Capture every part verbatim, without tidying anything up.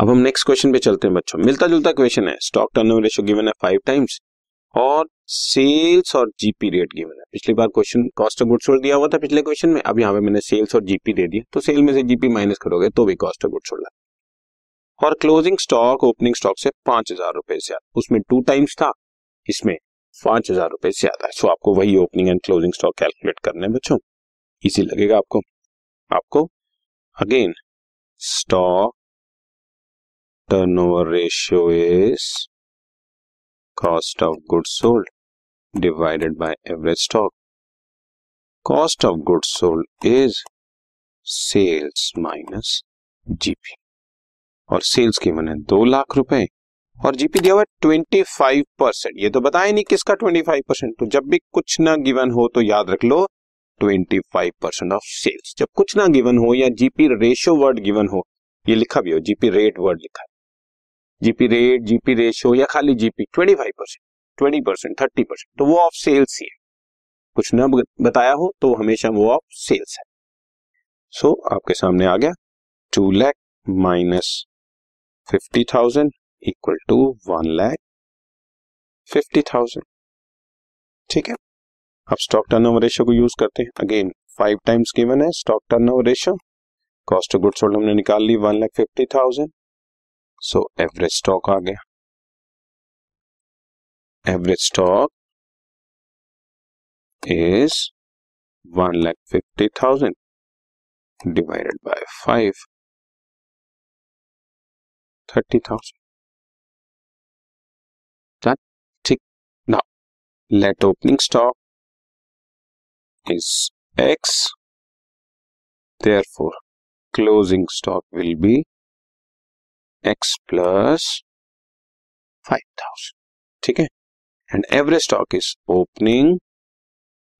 अब हम next question पे चलते हैं बच्चों। मिलता जुलता क्वेश्चन है, स्टॉक टर्नओवर रेशियो गिवन है फाइव टाइम्स और सेल्स और जीपी रेट गिवन है। पिछली बार question cost of goods sold दिया हुआ था पिछले क्वेश्चन में, अब यहाँ पे मैंने सेल्स और जीपी दे दिया, तो सेल में से जीपी माइनस करोगे तो भी कॉस्ट ऑफ गुड्स सोल्ड है। और क्लोजिंग स्टॉक ओपनिंग स्टॉक से पांच हजार रुपए से ज्यादा, उसमें टू टाइम्स था, इसमें पांच हजार रुपए से ज्यादा है। सो आपको वही opening and closing stock calculate करना है बच्चों, इजी लगेगा आपको। आपको again stock turnover ratio is cost of goods sold divided by average stock, cost of goods sold is sales minus GP, और सेल्स की मैंने दो लाख रुपए और जीपी दिया हुआ ट्वेंटी फाइव परसेंट। ये तो बताया नहीं किसका ट्वेंटी फाइव परसेंट, तो जब भी कुछ ना गिवन हो तो याद रख लो twenty five percent of sales. जब कुछ ना गिवन हो या जीपी रेशियो वर्ड गिवन हो, ये लिखा भी हो जीपी रेट वर्ड लिखा है, जीपी रेट जीपी रेशियो या खाली GP, twenty five percent twenty percent thirty percent तो वो ऑफ सेल्स ही है। कुछ ना बताया हो तो हमेशा वो ऑफ सेल्स है। सो so, आपके सामने आ गया two lakh minus fifty thousand equal to one lakh fifty thousand. ठीक है, अब स्टॉक टर्नओवर रेशियो को यूज करते हैं। अगेन फाइव टाइम्स गिवन है stock turnover ratio, cost of goods sold हमने निकाल ली one lakh fifty thousand, so average stock आ गया। Average stock is one lakh fifty thousand divided by five, thirty thousand. ठीक, now let opening stock is X, therefore closing stock will be X plus five thousand. ठीक है, and average stock is opening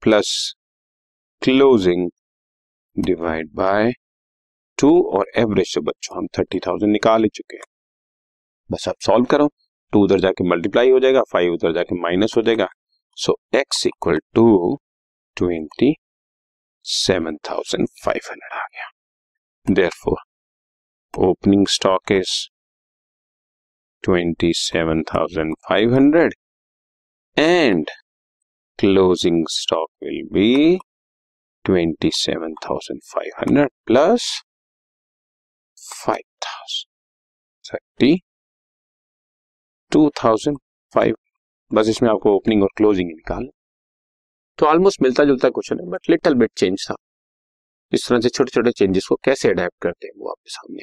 plus closing divide by two, और average से बच्चों हम thirty thousand निकाल ही चुके हैं। बस आप सॉल्व करो, टू उधर जाके मल्टीप्लाई हो जाएगा, फाइव उधर जाके माइनस हो जाएगा, so X equal to twenty seven thousand five hundred आ गया। Therefore, opening stock is twenty-seven thousand five hundred and closing stock will be twenty-seven thousand five hundred plus five thousand, thirty-two thousand five hundred। बस इसमें आपको opening और closing निकालना। तो almost मिलता जुलता क्वेश्चन है, बट लिटिल बिट चेंज था। इस तरह से छोटे छोटे चेंजेस को कैसे अडेप्ट करते हैं वो आपके सामने,